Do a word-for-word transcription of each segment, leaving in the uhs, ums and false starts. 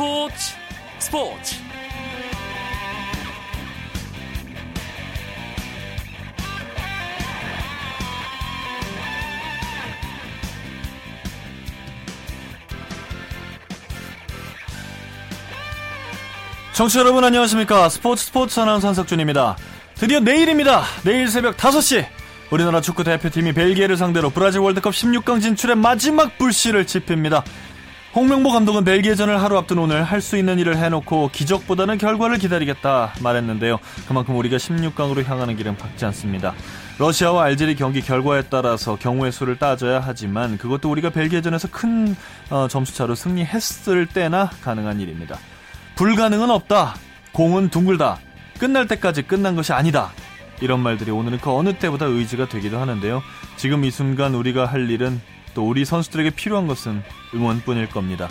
스포츠 스포츠 청취자 여러분 안녕하십니까. 스포츠 스포츠 아나운서 한석준입니다. 드디어 내일입니다. 내일 새벽 다섯 시 우리나라 축구 대표팀이 벨기에를 상대로 브라질 월드컵 십육 강 진출의 마지막 불씨를 지핍니다. 홍명보 감독은 벨기에전을 하루 앞둔 오늘 할 수 있는 일을 해놓고 기적보다는 결과를 기다리겠다 말했는데요. 그만큼 우리가 십육 강으로 향하는 길은 밝지 않습니다. 러시아와 알제리 경기 결과에 따라서 경우의 수를 따져야 하지만 그것도 우리가 벨기에전에서 큰 점수차로 승리했을 때나 가능한 일입니다. 불가능은 없다. 공은 둥글다. 끝날 때까지 끝난 것이 아니다. 이런 말들이 오늘은 그 어느 때보다 의지가 되기도 하는데요. 지금 이 순간 우리가 할 일은 또 우리 선수들에게 필요한 것은 응원뿐일 겁니다.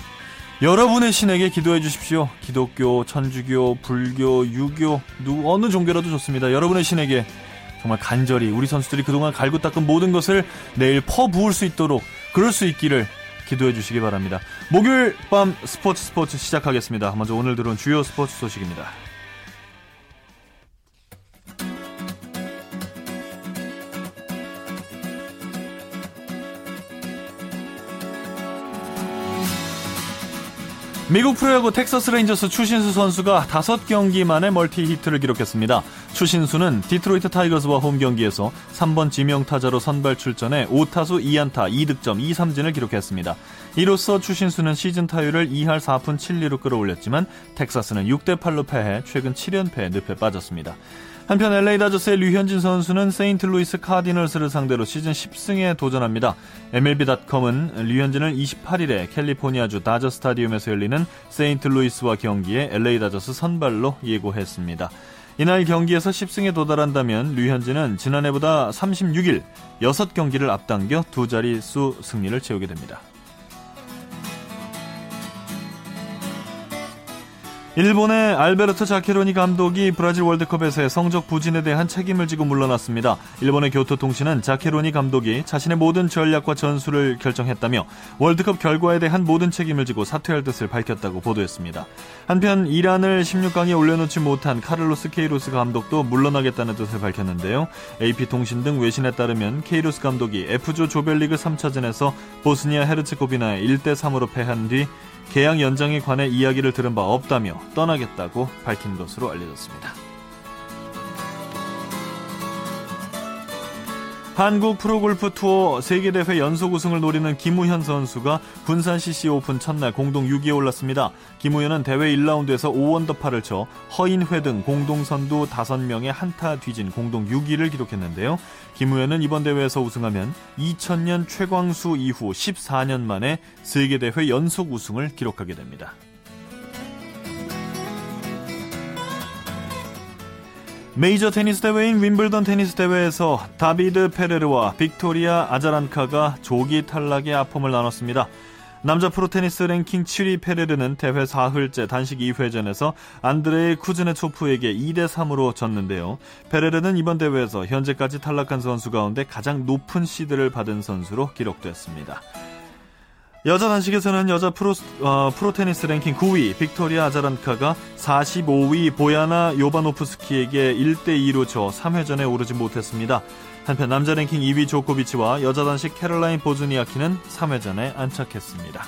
여러분의 신에게 기도해 주십시오. 기독교, 천주교, 불교, 유교, 누구 어느 종교라도 좋습니다. 여러분의 신에게 정말 간절히 우리 선수들이 그동안 갈고 닦은 모든 것을 내일 퍼부을 수 있도록 그럴 수 있기를 기도해 주시기 바랍니다. 목요일 밤 스포츠 스포츠 시작하겠습니다. 먼저 오늘 들어온 주요 스포츠 소식입니다. 미국 프로야구 텍사스 레인저스 추신수 선수가 다섯 경기 만에 멀티 히트를 기록했습니다. 추신수는 디트로이트 타이거스와 홈경기에서 삼 번 지명타자로 선발 출전해 오 타수 이 안타 이 득점 이 삼진을 기록했습니다. 이로써 추신수는 시즌 타율을 이 할 사 푼 칠 리로 끌어올렸지만 텍사스는 육 대 팔로 패해 최근 칠 연패에 늪에 빠졌습니다. 한편 엘에이 다저스의 류현진 선수는 세인트루이스 카디널스를 상대로 시즌 십 승에 도전합니다. 엠엘비 닷컴은 류현진을 이십팔 일에 캘리포니아주 다저 스타디움에서 열리는 세인트루이스와 경기에 엘에이 다저스 선발로 예고했습니다. 이날 경기에서 십 승에 도달한다면 류현진은 지난해보다 삼십육 일 여섯 경기를 앞당겨 두 자릿수 승리를 채우게 됩니다. 일본의 알베르토 자케로니 감독이 브라질 월드컵에서의 성적 부진에 대한 책임을 지고 물러났습니다. 일본의 교토통신은 자케로니 감독이 자신의 모든 전략과 전술을 결정했다며 월드컵 결과에 대한 모든 책임을 지고 사퇴할 뜻을 밝혔다고 보도했습니다. 한편 이란을 십육 강에 올려놓지 못한 카를로스 케이로스 감독도 물러나겠다는 뜻을 밝혔는데요. 에이피통신 등 외신에 따르면 케이로스 감독이 F조 조별리그 삼 차전에서 보스니아 헤르체고비나에 일 대 삼으로 패한 뒤 계약 연장에 관해 이야기를 들은 바 없다며 떠나겠다고 밝힌 것으로 알려졌습니다. 한국 프로골프 투어 세계대회 연속 우승을 노리는 김우현 선수가 군산 씨씨 오픈 첫날 공동 육 위에 올랐습니다. 김우현은 대회 일 라운드에서 오 언더파를 쳐 허인회 등 공동 선두 다섯 명의 한타 뒤진 공동 육 위를 기록했는데요. 김우현은 이번 대회에서 우승하면 이천 년 최광수 이후 십사 년 만에 세계대회 연속 우승을 기록하게 됩니다. 메이저 테니스 대회인 윈블던 테니스 대회에서 다비드 페레르와 빅토리아 아자란카가 조기 탈락의 아픔을 나눴습니다. 남자 프로테니스 랭킹 칠 위 페레르는 대회 사흘째 단식 이 회전에서 안드레이 쿠즈네초프에게 이 대 삼으로 졌는데요. 페레르는 이번 대회에서 현재까지 탈락한 선수 가운데 가장 높은 시드를 받은 선수로 기록됐습니다. 여자 단식에서는 여자 프로, 어, 프로테니스 랭킹 구 위 빅토리아 아자란카가 사십오 위 보야나 요바노프스키에게 일 대 이로 져 삼 회전에 오르지 못했습니다. 한편 남자 랭킹 이 위 조코비치와 여자 단식 캐롤라인 보즈니아키는 삼 회전에 안착했습니다.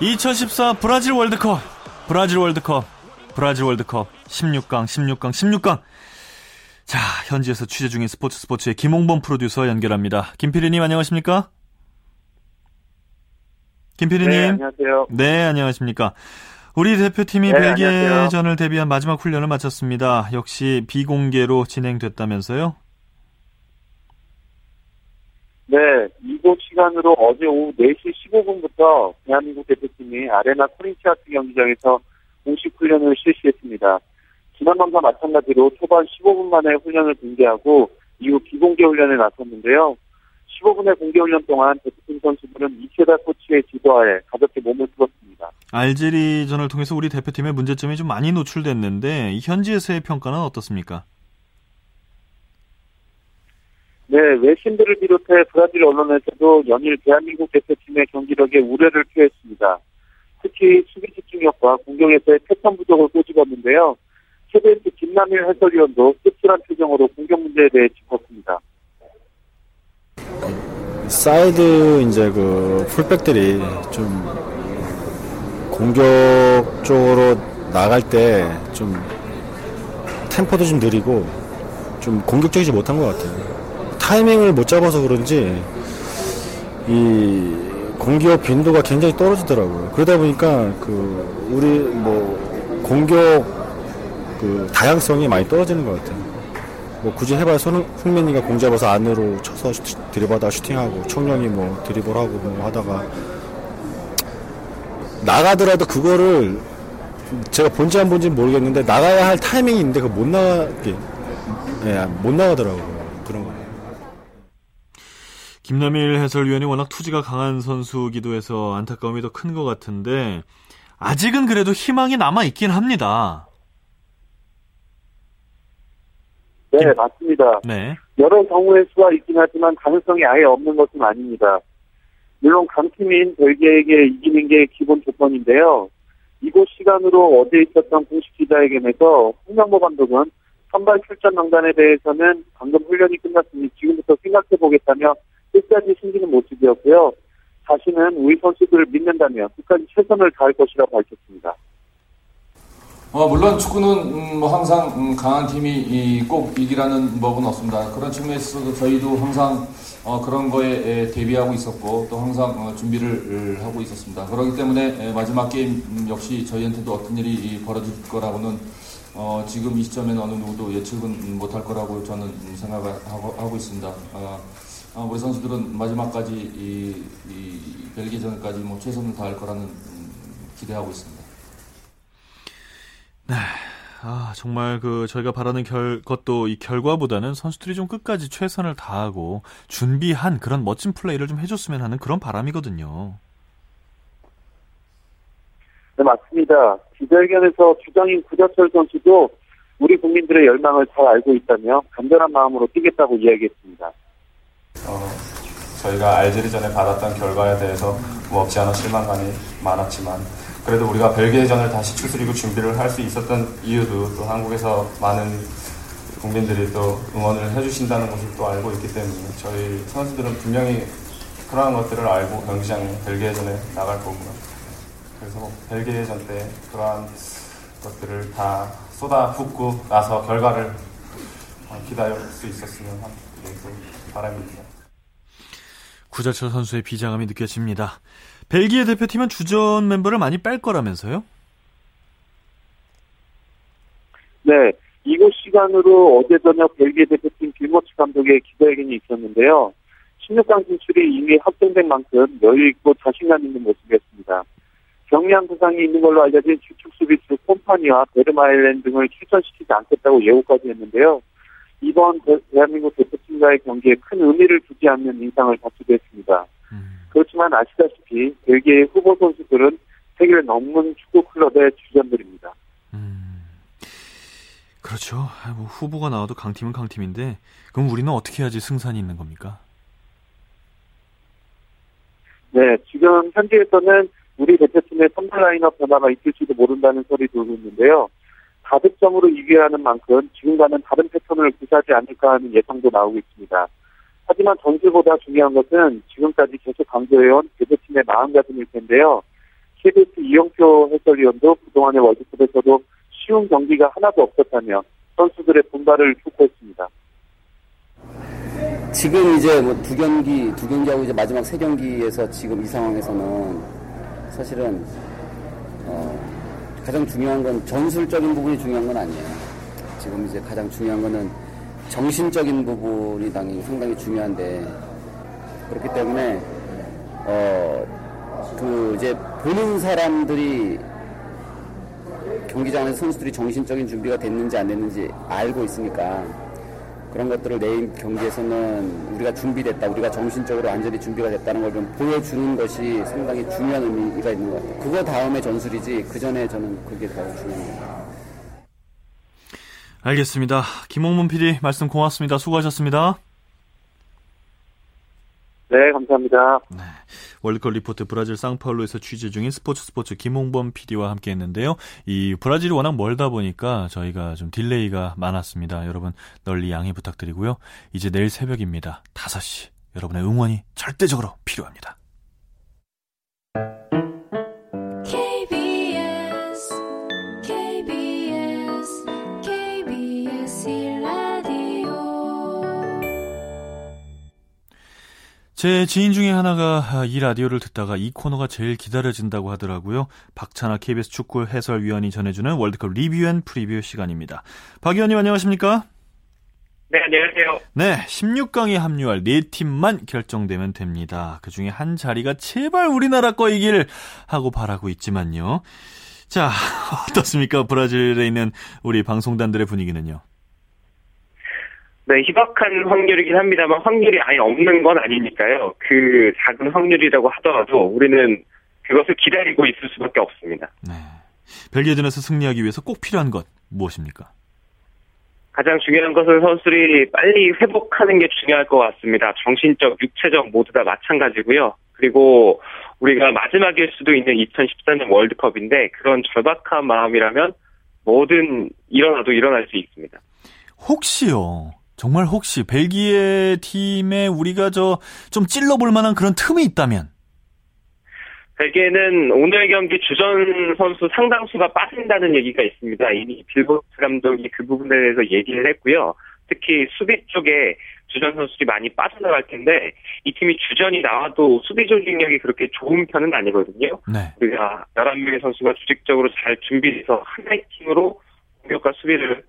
이천십사 브라질 월드컵 브라질 월드컵 브라질 월드컵 십육 강 십육 강 십육 강. 자, 현지에서 취재 중인 스포츠 스포츠의 김홍범 프로듀서 연결합니다. 김 피디님 안녕하십니까? 김 피디님. 네, 안녕하세요. 네, 안녕하십니까? 우리 대표팀이 네, 벨기에전을 대비한 마지막 훈련을 마쳤습니다. 역시 비공개로 진행됐다면서요? 네, 이곳 시간으로 어제 오후 네 시 십오 분부터 대한민국 대표팀이 아레나 코린치아스 경기장에서 공식 훈련을 실시했습니다. 지난번과 마찬가지로 초반 십오 분 만에 훈련을 공개하고 이후 비공개 훈련에 나섰는데요. 십오 분의 공개 훈련 동안 대표팀 선수들은 이케다 코치의 지도하에 가볍게 몸을 풀었습니다. 알제리전을 통해서 우리 대표팀의 문제점이 좀 많이 노출됐는데 현지에서의 평가는 어떻습니까? 네, 외신들을 비롯해 브라질 언론에서도 연일 대한민국 대표팀의 경기력에 우려를 표했습니다. 특히 수비 집중력과 공격에서의 패턴 부족을 꼬집었는데요. 케이비에스 김남일 해설위원도 씁쓸한 표정으로 공격 문제에 대해 짚었습니다. 사이드 이제 그 풀백들이 좀 공격 쪽으로 나갈 때 좀 템포도 좀 느리고 좀 공격적이지 못한 것 같아요. 타이밍을 못 잡아서 그런지 이 공격 빈도가 굉장히 떨어지더라고요. 그러다 보니까 그 우리 뭐 공격 그 다양성이 많이 떨어지는 것 같아요. 뭐 굳이 해봐야 손흥, 흥민이가 공 잡아서 안으로 쳐서 드리블하다가 슈팅하고 청년이 뭐 드리블하고 뭐 하다가 나가더라도 그거를 제가 본지 안 본지는 모르겠는데 나가야 할 타이밍이 있는데 그거 못 나가게 예, 못 나가더라고요. 그런 거예요. 김남일 해설위원이 워낙 투지가 강한 선수기도 해서 안타까움이 더 큰 것 같은데 아직은 그래도 희망이 남아 있긴 합니다. 네, 맞습니다. 네. 여러 경우의 수가 있긴 하지만 가능성이 아예 없는 것은 아닙니다. 물론 강팀인 벨기에에게 이기는 게 기본 조건인데요. 이곳 시간으로 어제 있었던 공식 기자회견에서 홍명보 감독은 선발 출전 명단에 대해서는 방금 훈련이 끝났으니 지금부터 생각해보겠다며 끝까지 숨기는 모습이었고요. 자신은 우리 선수들을 믿는다며 끝까지 최선을 다할 것이라고 밝혔습니다. 어, 물론 축구는 음, 뭐 항상 음, 강한 팀이 이, 꼭 이기라는 법은 없습니다. 그런 측면에서도 저희도 항상 어, 그런 거에 에, 대비하고 있었고 또 항상 어, 준비를 하고 있었습니다. 그렇기 때문에 에, 마지막 게임 음, 역시 저희한테도 어떤 일이 이, 벌어질 거라고는 어, 지금 이 시점에는 어느 누구도 예측은 못할 거라고 저는 음, 생각하고 하고 있습니다. 어, 어, 우리 선수들은 마지막까지 이, 이 벨기에전까지 뭐 최선을 다할 거라는 음, 기대하고 있습니다. 네, 아, 정말 그 저희가 바라는 결, 것도 이 결과보다는 선수들이 좀 끝까지 최선을 다하고 준비한 그런 멋진 플레이를 좀 해줬으면 하는 그런 바람이거든요. 네, 맞습니다. 기자회견에서 주장인 구자철 선수도 우리 국민들의 열망을 잘 알고 있다며 간절한 마음으로 뛰겠다고 이야기했습니다. 어, 저희가 알제리전에 받았던 결과에 대해서 뭐 없지 않아 실망감이 많았지만 그래도 우리가 벨기에전을 다시 추스리고 준비를 할 수 있었던 이유도 또 한국에서 많은 국민들이 또 응원을 해주신다는 것을 또 알고 있기 때문에 저희 선수들은 분명히 그러한 것들을 알고 경기장에 벨기에전에 나갈 거고요. 그래서 벨기에전 때 그러한 것들을 다 쏟아붓고 나서 결과를 기다릴 수 있었으면 하는 바람입니다. 구자철 선수의 비장함이 느껴집니다. 벨기에 대표팀은 주전 멤버를 많이 뺄 거라면서요? 네, 이곳 시간으로 어제 저녁 벨기에 대표팀 빌모츠 감독의 기자회견이 있었는데요. 십육 강 진출이 이미 확정된 만큼 여유있고 자신감 있는 모습이었습니다. 경량 부상이 있는 걸로 알려진 주축 수비수 콤파니와 베르마일렌 등을 출전시키지 않겠다고 예고까지 했는데요. 이번 대한민국 대표팀과의 경기에 큰 의미를 두지 않는 인상을 받기도 했습니다. 음. 그렇지만 아시다시피 벨기에 후보 선수들은 세계를 넘는 축구 클럽의 주전들입니다. 음. 그렇죠. 뭐 후보가 나와도 강팀은 강팀인데 그럼 우리는 어떻게 해야지 승산이 있는 겁니까? 네, 지금 현지에서는 우리 대표팀의 선발 라인업 변화가 있을지도 모른다는 소리 돌고 있는데요. 다득점으로 이겨야 하는 만큼 지금과는 다른 패턴을 구사하지 않을까 하는 예상도 나오고 있습니다. 하지만 전술보다 중요한 것은 지금까지 계속 강조해온 대표팀의 마음가짐일 텐데요. 케이비에스 이영표 해설위원도 그동안의 월드컵에서도 쉬운 경기가 하나도 없었다며 선수들의 분발을 촉구했습니다. 지금 이제 뭐 두 경기, 두 경기하고 이제 마지막 세 경기에서 지금 이 상황에서는 사실은 어. 가장 중요한 건 전술적인 부분이 중요한 건 아니에요. 지금 이제 가장 중요한 거는 정신적인 부분이 당연히 상당히 중요한데 그렇기 때문에 어 그 이제 보는 사람들이 경기장에서 선수들이 정신적인 준비가 됐는지 안 됐는지 알고 있으니까 그런 것들을 내일 경기에서는 우리가 준비됐다, 우리가 정신적으로 완전히 준비가 됐다는 걸 좀 보여주는 것이 상당히 중요한 의미가 있는 것 같아요. 그거 다음에 전술이지 그 전에 저는 그게 더 중요합니다. 알겠습니다. 김홍범 피디 말씀 고맙습니다. 수고하셨습니다. 네, 감사합니다. 네, 월드컵 리포트 브라질 상파울로에서 취재 중인 스포츠 스포츠 김홍범 피디와 함께했는데요. 이 브라질이 워낙 멀다 보니까 저희가 좀 딜레이가 많았습니다. 여러분 널리 양해 부탁드리고요. 이제 내일 새벽입니다. 다섯 시. 여러분의 응원이 절대적으로 필요합니다. 제 지인 중에 하나가 이 라디오를 듣다가 이 코너가 제일 기다려진다고 하더라고요. 박찬아 케이비에스 축구 해설위원이 전해주는 월드컵 리뷰 앤 프리뷰 시간입니다. 박 위원님 안녕하십니까? 네, 안녕하세요. 네, 십육 강에 합류할 네 팀만 결정되면 됩니다. 그중에 한 자리가 제발 우리나라 거이길 하고 바라고 있지만요. 자, 어떻습니까? 브라질에 있는 우리 방송단들의 분위기는요? 네, 희박한 확률이긴 합니다만 확률이 아예 없는 건 아니니까요. 그 작은 확률이라고 하더라도 우리는 그것을 기다리고 있을 수밖에 없습니다. 네, 벨기에전에서 승리하기 위해서 꼭 필요한 것 무엇입니까? 가장 중요한 것은 선수들이 빨리 회복하는 게 중요할 것 같습니다. 정신적, 육체적 모두 다 마찬가지고요. 그리고 우리가 마지막일 수도 있는 이천십사 년 월드컵인데 그런 절박한 마음이라면 뭐든 일어나도 일어날 수 있습니다. 혹시요. 정말 혹시 벨기에 팀에 우리가 저 좀 찔러볼 만한 그런 틈이 있다면? 벨기에는 오늘 경기 주전 선수 상당수가 빠진다는 얘기가 있습니다. 이미 빌모츠 감독이 그 부분에 대해서 얘기를 했고요. 특히 수비 쪽에 주전 선수들이 많이 빠져나갈 텐데 이 팀이 주전이 나와도 수비 조직력이 그렇게 좋은 편은 아니거든요. 네. 우리가 열한 명의 선수가 조직적으로 잘 준비돼서 하나의 팀으로 공격과 수비를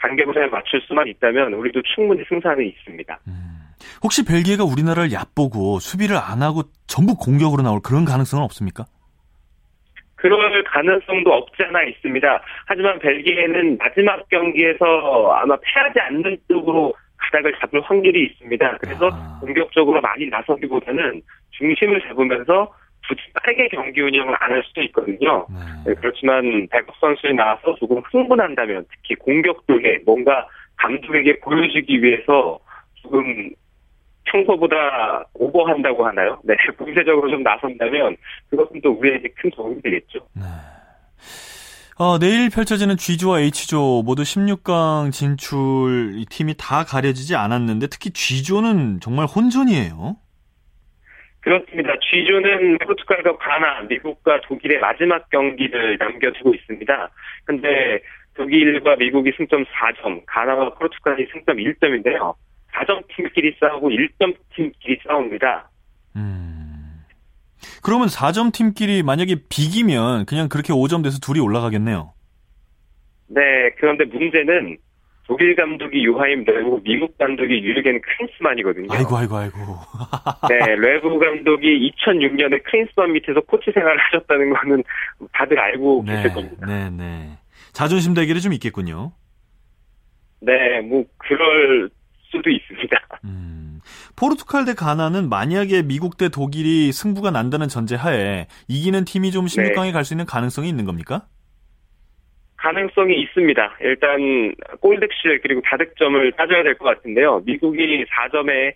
단계부에 맞출 수만 있다면 우리도 충분히 승산이 있습니다. 음, 혹시 벨기에가 우리나라를 얕보고 수비를 안 하고 전부 공격으로 나올 그런 가능성은 없습니까? 그럴 가능성도 없지 않아 있습니다. 하지만 벨기에는 마지막 경기에서 아마 패하지 않는 쪽으로 가닥을 잡을 확률이 있습니다. 그래서 아. 공격적으로 많이 나서기보다는 중심을 잡으면서 굳이 빠르게 경기 운영을 안 할 수도 있거든요. 네. 그렇지만 백업 선수에 나와서 조금 흥분한다면 특히 공격 쪽에 뭔가 감독에게 보여주기 위해서 조금 평소보다 오버한다고 하나요? 네, 공세적으로 좀 나선다면 그것은 또 우리에게 큰 도움이 되겠죠. 네. 어, 내일 펼쳐지는 G조와 H조 모두 십육 강 진출 이 팀이 다 가려지지 않았는데 특히 G조는 정말 혼전이에요. 그렇습니다. G조는 포르투갈과 가나, 미국과 독일의 마지막 경기를 남겨두고 있습니다. 그런데 독일과 미국이 승점 사 점, 가나와 포르투갈이 승점 일 점인데요. 사 점 팀끼리 싸우고 일 점 팀끼리 싸웁니다. 음. 그러면 사 점 팀끼리 만약에 비기면 그냥 그렇게 오 점 돼서 둘이 올라가겠네요. 네. 그런데 문제는 독일 감독이 요아힘 뢰프, 미국 감독이 유르겐 클린스만이거든요. 아이고 아이고 아이고. 네, 뢰프 감독이 이천육 년에 클린스만 밑에서 코치 생활을 하셨다는 거는 다들 알고 네, 계실 겁니다. 네, 네. 자존심 대결이 좀 있겠군요. 네, 뭐 그럴 수도 있습니다. 음, 포르투갈 대 가나는 만약에 미국 대 독일이 승부가 난다는 전제하에 이기는 팀이 좀 십육 강에 네. 갈 수 있는 가능성이 있는 겁니까? 가능성이 있습니다. 일단 골득실 그리고 다득점을 따져야 될 것 같은데요. 미국이 사 점에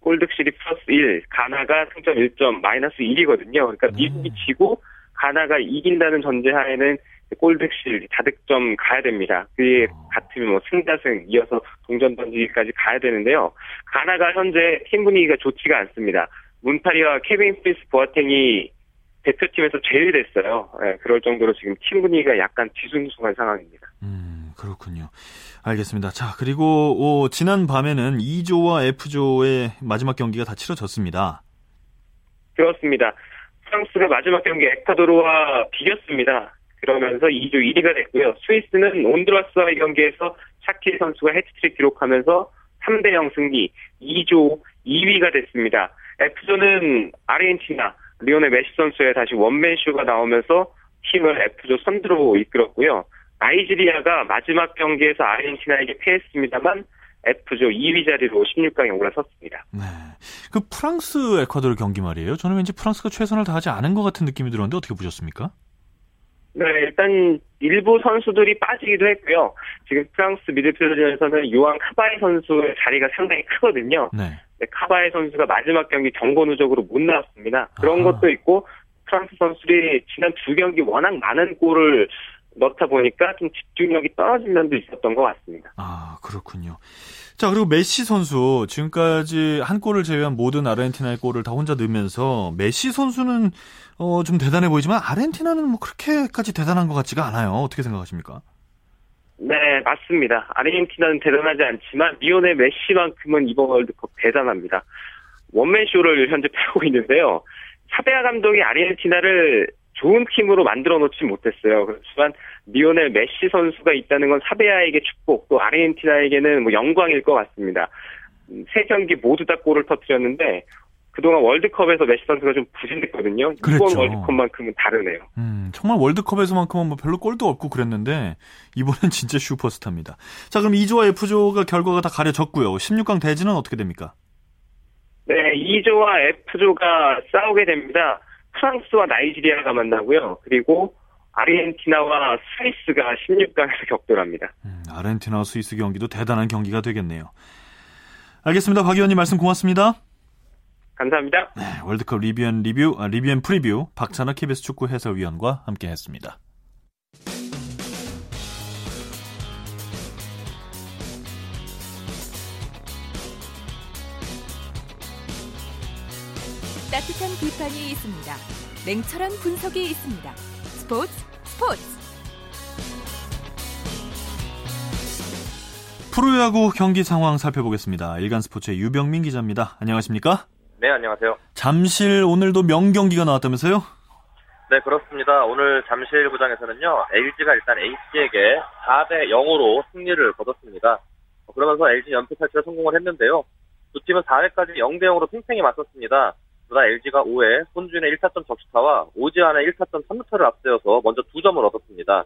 골득실이 플러스 일, 가나가 승점 일 점 마이너스 일이거든요. 그러니까 네. 미국이 지고 가나가 이긴다는 전제하에는 골득실, 다득점 가야 됩니다. 그에 같으면 뭐 승자승 이어서 동전 던지기까지 가야 되는데요. 가나가 현재 팀 분위기가 좋지가 않습니다. 문파리와 케빈 프린스 보아탱이 대표팀에서 제외됐어요. 네, 그럴 정도로 지금 팀 분위기가 약간 뒤숭숭한 상황입니다. 음, 그렇군요. 알겠습니다. 자, 그리고 오, 지난 밤에는 E조와 F조의 마지막 경기가 다 치러졌습니다. 그렇습니다. 프랑스가 마지막 경기 에콰도르와 비겼습니다. 그러면서 E조 일 위가 됐고요. 스위스는 온두라스와의 경기에서 차키 선수가 해트트릭 기록하면서 삼 대 영 승리, E조 이 위가 됐습니다. F조는 아르헨티나, 리오넬 메시 선수의 다시 원맨쇼가 나오면서 팀을 F조 선두로 이끌었고요. 나이지리아가 마지막 경기에서 아르헨티나에게 패했습니다만 F조 이 위 자리로 십육 강에 올라섰습니다. 네, 그 프랑스 에콰도르 경기 말이에요. 저는 왠지 프랑스가 최선을 다하지 않은 것 같은 느낌이 들었는데 어떻게 보셨습니까? 네, 일단 일부 선수들이 빠지기도 했고요. 지금 프랑스 미드필더에서는 요한 카바이 선수의 자리가 상당히 크거든요. 네. 네, 카바이 선수가 마지막 경기 경고 누적으로 못 나왔습니다. 그런 아하. 것도 있고 프랑스 선수들이 지난 두 경기 워낙 많은 골을 넣다 보니까 좀 집중력이 떨어진 면도 있었던 것 같습니다. 아, 그렇군요. 자, 그리고 메시 선수 지금까지 한 골을 제외한 모든 아르헨티나의 골을 다 혼자 넣으면서 메시 선수는 어, 좀 대단해 보이지만 아르헨티나는 뭐 그렇게까지 대단한 것 같지가 않아요. 어떻게 생각하십니까? 네, 맞습니다. 아르헨티나는 대단하지 않지만 리오넬 메시만큼은 이번 월드컵 대단합니다. 원맨쇼를 현재 펴고 있는데요. 사베아 감독이 아르헨티나를 좋은 팀으로 만들어 놓지 못했어요. 그렇지만 리오넬 메시 선수가 있다는 건 사베아에게 축복, 또 아르헨티나에게는 뭐 영광일 것 같습니다. 세 경기 모두 다 골을 터뜨렸는데 그동안 월드컵에서 메시 선수가 좀 부진했거든요. 이번 월드컵만큼은 다르네요. 음, 정말 월드컵에서만큼은 뭐 별로 골도 없고 그랬는데 이번엔 진짜 슈퍼스타입니다. 자, 그럼 이 조와 F조가 결과가 다 가려졌고요. 십육 강 대진은 어떻게 됩니까? 네, 이 조와 F조가 싸우게 됩니다. 프랑스와 나이지리아가 만나고요. 그리고 아르헨티나와 스위스가 십육 강에서 격돌합니다. 음, 아르헨티나와 스위스 경기도 대단한 경기가 되겠네요. 알겠습니다. 박 의원님 말씀 고맙습니다. 감사합니다. 네, 월드컵 리뷰앤 리뷰, 아, 리뷰앤 프리뷰 박찬아 케이비에스 축구 해설위원과 함께했습니다. 따뜻한 비판이 있습니다. 냉철한 분석이 있습니다. 스포츠 스포츠 프로야구 경기 상황 살펴보겠습니다. 일간스포츠의 유병민 기자입니다. 안녕하십니까? 네, 안녕하세요. 잠실 오늘도 명경기가 나왔다면서요? 네, 그렇습니다. 오늘 잠실 구장에서는요, 엘지가 일단 에이씨에게 사 대 영으로 승리를 거뒀습니다. 그러면서 엘지 연패 탈출에 성공을 했는데요. 두 팀은 사 회까지 영 대 영으로 팽팽히 맞섰습니다. 그러다 엘지가 오 회 손준의 일 타점 적시타와 오지환의 일 타점 삼루타를 앞세워서 먼저 두 점을 얻었습니다.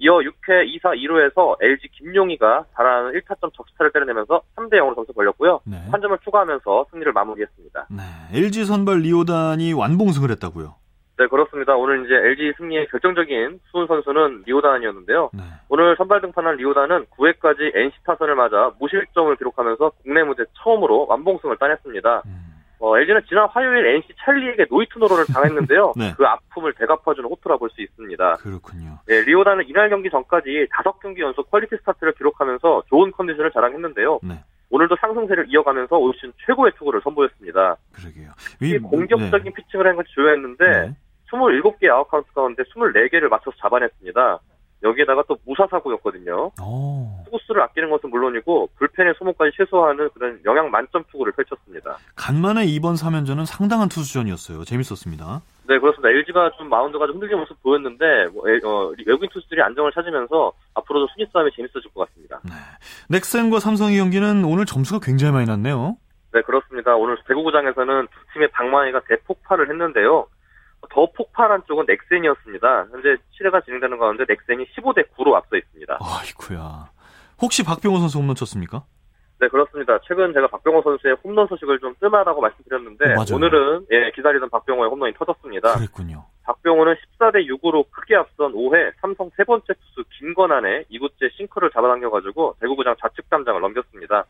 이어 육 회 이 사 일 루에서 엘지 김용희가 달아나는 일 타점 적시타를 때려내면서 삼 대 영으로 점수 벌렸고요. 네. 한 점을 추가하면서 승리를 마무리했습니다. 네, 엘지 선발 리오단이 완봉승을 했다고요? 네, 그렇습니다. 오늘 이제 엘지 승리의 결정적인 수훈 선수는 리오단이었는데요. 네. 오늘 선발 등판한 리오단은 구 회까지 엔씨 타선을 맞아 무실점을 기록하면서 국내 무대 처음으로 완봉승을 따냈습니다. 음. 어, 엘지는 지난 화요일 엔씨 찰리에게 노이트노로를 당했는데요. 네. 그 아픔을 되갚아주는 호투라 볼 수 있습니다. 그렇군요. 네, 리오단은 이날 경기 전까지 다섯 경기 연속 퀄리티 스타트를 기록하면서 좋은 컨디션을 자랑했는데요. 네. 오늘도 상승세를 이어가면서 올 시즌 최고의 투구를 선보였습니다. 그러게요. 이 공격적인 네. 피칭을 한 것이 주요했는데 네. 스물일곱 개의 아웃카운트 가운데 스물네 개를 맞춰서 잡아냈습니다. 여기에다가 또 무사사구였거든요. 투구수를 아끼는 것은 물론이고 불펜의 소모까지 최소화하는 그런 영향 만점 투구를 펼쳤습니다. 간만에 이번 삼 연전은 상당한 투수전이었어요. 재밌었습니다. 네, 그렇습니다. 엘지가 좀 마운드가 좀 흔들리는 모습 보였는데 뭐, 어, 외국인 투수들이 안정을 찾으면서 앞으로도 순위 싸움이 재밌어질 것 같습니다. 네. 넥센과 삼성의 경기는 오늘 점수가 굉장히 많이 났네요. 네, 그렇습니다. 오늘 대구구장에서는 두 팀의 방망이가 대폭발을 했는데요. 더 폭발한 쪽은 넥센이었습니다. 현재 칠 회가 진행되는 가운데 넥센이 십오 대 구로 앞서 있습니다. 아이고야. 혹시 박병호 선수 홈런 쳤습니까? 네, 그렇습니다. 최근 제가 박병호 선수의 홈런 소식을 좀 뜸하다고 말씀드렸는데 어, 오늘은 예, 기다리던 박병호의 홈런이 터졌습니다. 그랬군요. 박병호는 십사 대 육으로 크게 앞선 오 회 삼성 세 번째 투수 김건환의 이 구째 싱크를 잡아당겨가지고 대구구장 좌측 담장을 넘겼습니다.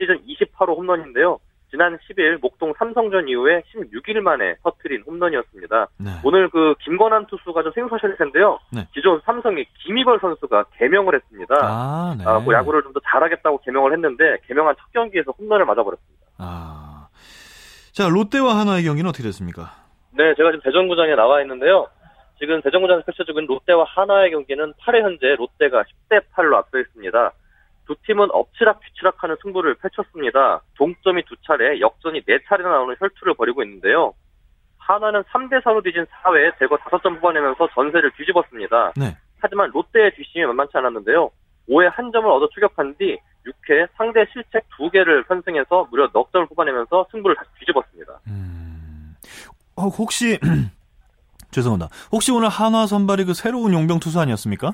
시즌 이십팔 호 홈런인데요. 지난 십일 일 목동 삼성전 이후에 십육 일 만에 터뜨린 홈런이었습니다. 네. 오늘 그 김건환 투수가 좀 생소하실 텐데요. 네. 기존 삼성의 김이벌 선수가 개명을 했습니다. 아, 네. 아, 뭐 야구를 좀 더 잘하겠다고 개명을 했는데 개명한 첫 경기에서 홈런을 맞아버렸습니다. 아, 자, 롯데와 한화의 경기는 어떻게 됐습니까? 네, 제가 지금 대전구장에 나와 있는데요. 지금 대전구장에서 펼쳐지고 있는 롯데와 한화의 경기는 팔 회 현재 롯데가 십 대 팔로 앞서 있습니다. 두 팀은 엎치락 뒤치락하는 승부를 펼쳤습니다. 동점이 두 차례, 역전이 네 차례나 나오는 혈투를 벌이고 있는데요. 한화는 삼 대 사로 뒤진 사 회에 대거 다섯 점 뽑아내면서 전세를 뒤집었습니다. 네. 하지만 롯데의 뒷심이 만만치 않았는데요. 오 회 한 점을 얻어 추격한 뒤 육 회 상대 실책 두 개를 편승해서 무려 넉 점을 뽑아내면서 승부를 다시 뒤집었습니다. 음... 어, 혹시 죄송합니다. 혹시 오늘 한화 선발이 그 새로운 용병 투수 아니었습니까?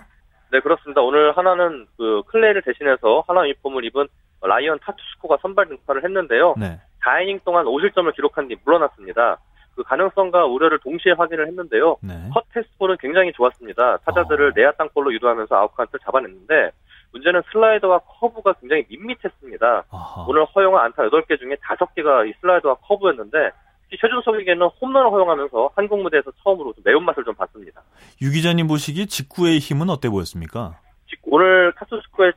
네, 그렇습니다. 오늘 하나는 그 클레이를 대신해서 하나 유니폼을 입은 라이언 타투스코가 선발 등판을 했는데요. 네. 사 이닝 동안 오 실점을 기록한 뒤 물러났습니다. 그 가능성과 우려를 동시에 확인을 했는데요. 네. 컷 테스트볼은 굉장히 좋았습니다. 타자들을 어. 내야 땅볼로 유도하면서 아웃카운트를 잡아냈는데 문제는 슬라이더와 커브가 굉장히 밋밋했습니다. 어허. 오늘 허용한 안타 여덟 개 중에 다섯 개가 이 슬라이더와 커브였는데 최준석에게는 홈런을 허용하면서 한국 무대에서 처음으로 좀 매운맛을 좀 봤습니다. 유 기자님 보시기 직구의 힘은 어때 보였습니까? 직구, 오늘 타투스코의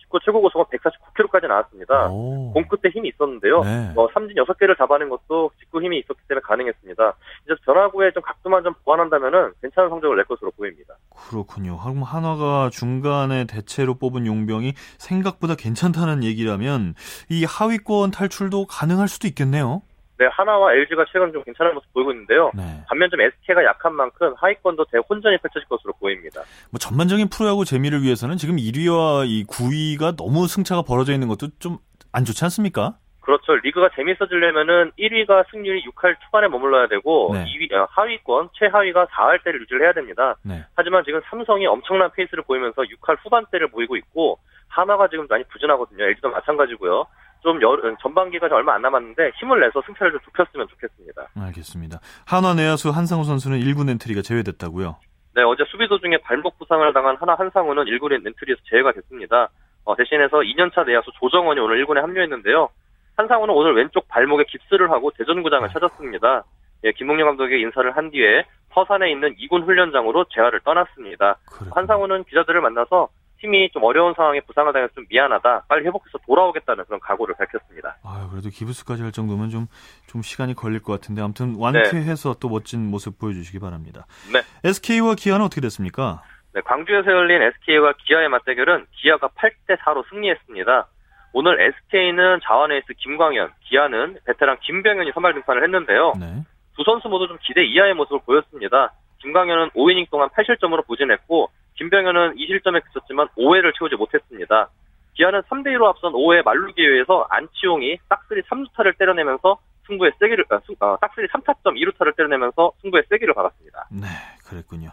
직구 최고 고속은 백사십구 킬로미터까지 나왔습니다. 오. 공 끝에 힘이 있었는데요. 네. 어, 삼진 여섯 개를 잡아낸 것도 직구 힘이 있었기 때문에 가능했습니다. 이제 변화구에 좀 각도만 좀 보완한다면은 괜찮은 성적을 낼 것으로 보입니다. 그렇군요. 한화가 중간에 대체로 뽑은 용병이 생각보다 괜찮다는 얘기라면 이 하위권 탈출도 가능할 수도 있겠네요. 네, 하나와 엘지가 최근 좀 괜찮은 모습 보이고 있는데요. 네. 반면 좀 에스케이가 약한 만큼 하위권도 대혼전이 펼쳐질 것으로 보입니다. 뭐 전반적인 프로야구 재미를 위해서는 지금 일 위와 이 구 위가 너무 승차가 벌어져 있는 것도 좀 안 좋지 않습니까? 그렇죠. 리그가 재밌어지려면은 일 위가 승률이 육 할 초반에 머물러야 되고 네. 이 위, 하위권, 최하위가 사 할대를 유지를 해야 됩니다. 네. 하지만 지금 삼성이 엄청난 페이스를 보이면서 육 할 후반대를 보이고 있고 하나가 지금 많이 부진하거든요. 엘지도 마찬가지고요. 좀 여, 전반기가 얼마 안 남았는데 힘을 내서 승차를 좀 좁혔으면 좋겠습니다. 알겠습니다. 한화 내야수 한상우 선수는 일 군 엔트리가 제외됐다고요? 네, 어제 수비 도중에 발목 부상을 당한 한화 한상우는 일 군 엔트리에서 제외가 됐습니다. 어, 대신해서 이 년차 내야수 조정원이 오늘 일 군에 합류했는데요. 한상우는 오늘 왼쪽 발목에 깁스를 하고 대전구장을 아. 찾았습니다. 예, 김목룡 감독에게 인사를 한 뒤에 서산에 있는 이 군 훈련장으로 재활을 떠났습니다. 그래. 한상우는 기자들을 만나서 팀이 좀 어려운 상황에 부상을 당해서 좀 미안하다. 빨리 회복해서 돌아오겠다는 그런 각오를 밝혔습니다. 아, 그래도 기부스까지 할 정도면 좀, 좀 시간이 걸릴 것 같은데 아무튼 완쾌해서 네. 또 멋진 모습 보여주시기 바랍니다. 네. 에스케이와 기아는 어떻게 됐습니까? 네, 광주에서 열린 에스케이와 기아의 맞대결은 기아가 팔 대 사로 승리했습니다. 오늘 에스케이는 자완 에이스 김광현, 기아는 베테랑 김병현이 선발 등판을 했는데요. 네. 두 선수 모두 좀 기대 이하의 모습을 보였습니다. 김광현은 오 이닝 동안 팔 실점으로 부진했고 김병현은 이 실점에 그쳤지만 오 회를 채우지 못했습니다. 기아는 삼 대 이로 앞선 오 회 만루 기회에서 안치홍이 싹쓸이 삼 루타를 때려내면서 승부의 세기를, 아, 승, 아, 싹쓸이 삼 타점 이 루타를 때려내면서 승부의 세기를 받았습니다. 네, 그랬군요.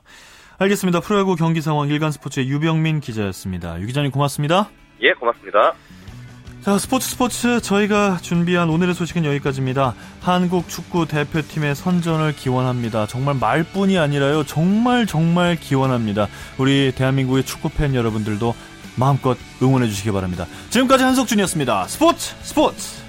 알겠습니다. 프로야구 경기 상황 일간스포츠의 유병민 기자였습니다. 유 기자님 고맙습니다. 예, 고맙습니다. 자, 스포츠 스포츠 저희가 준비한 오늘의 소식은 여기까지입니다. 한국 축구 대표팀의 선전을 기원합니다. 정말 말뿐이 아니라요. 정말 정말 기원합니다. 우리 대한민국의 축구팬 여러분들도 마음껏 응원해 주시기 바랍니다. 지금까지 한석준이었습니다. 스포츠 스포츠.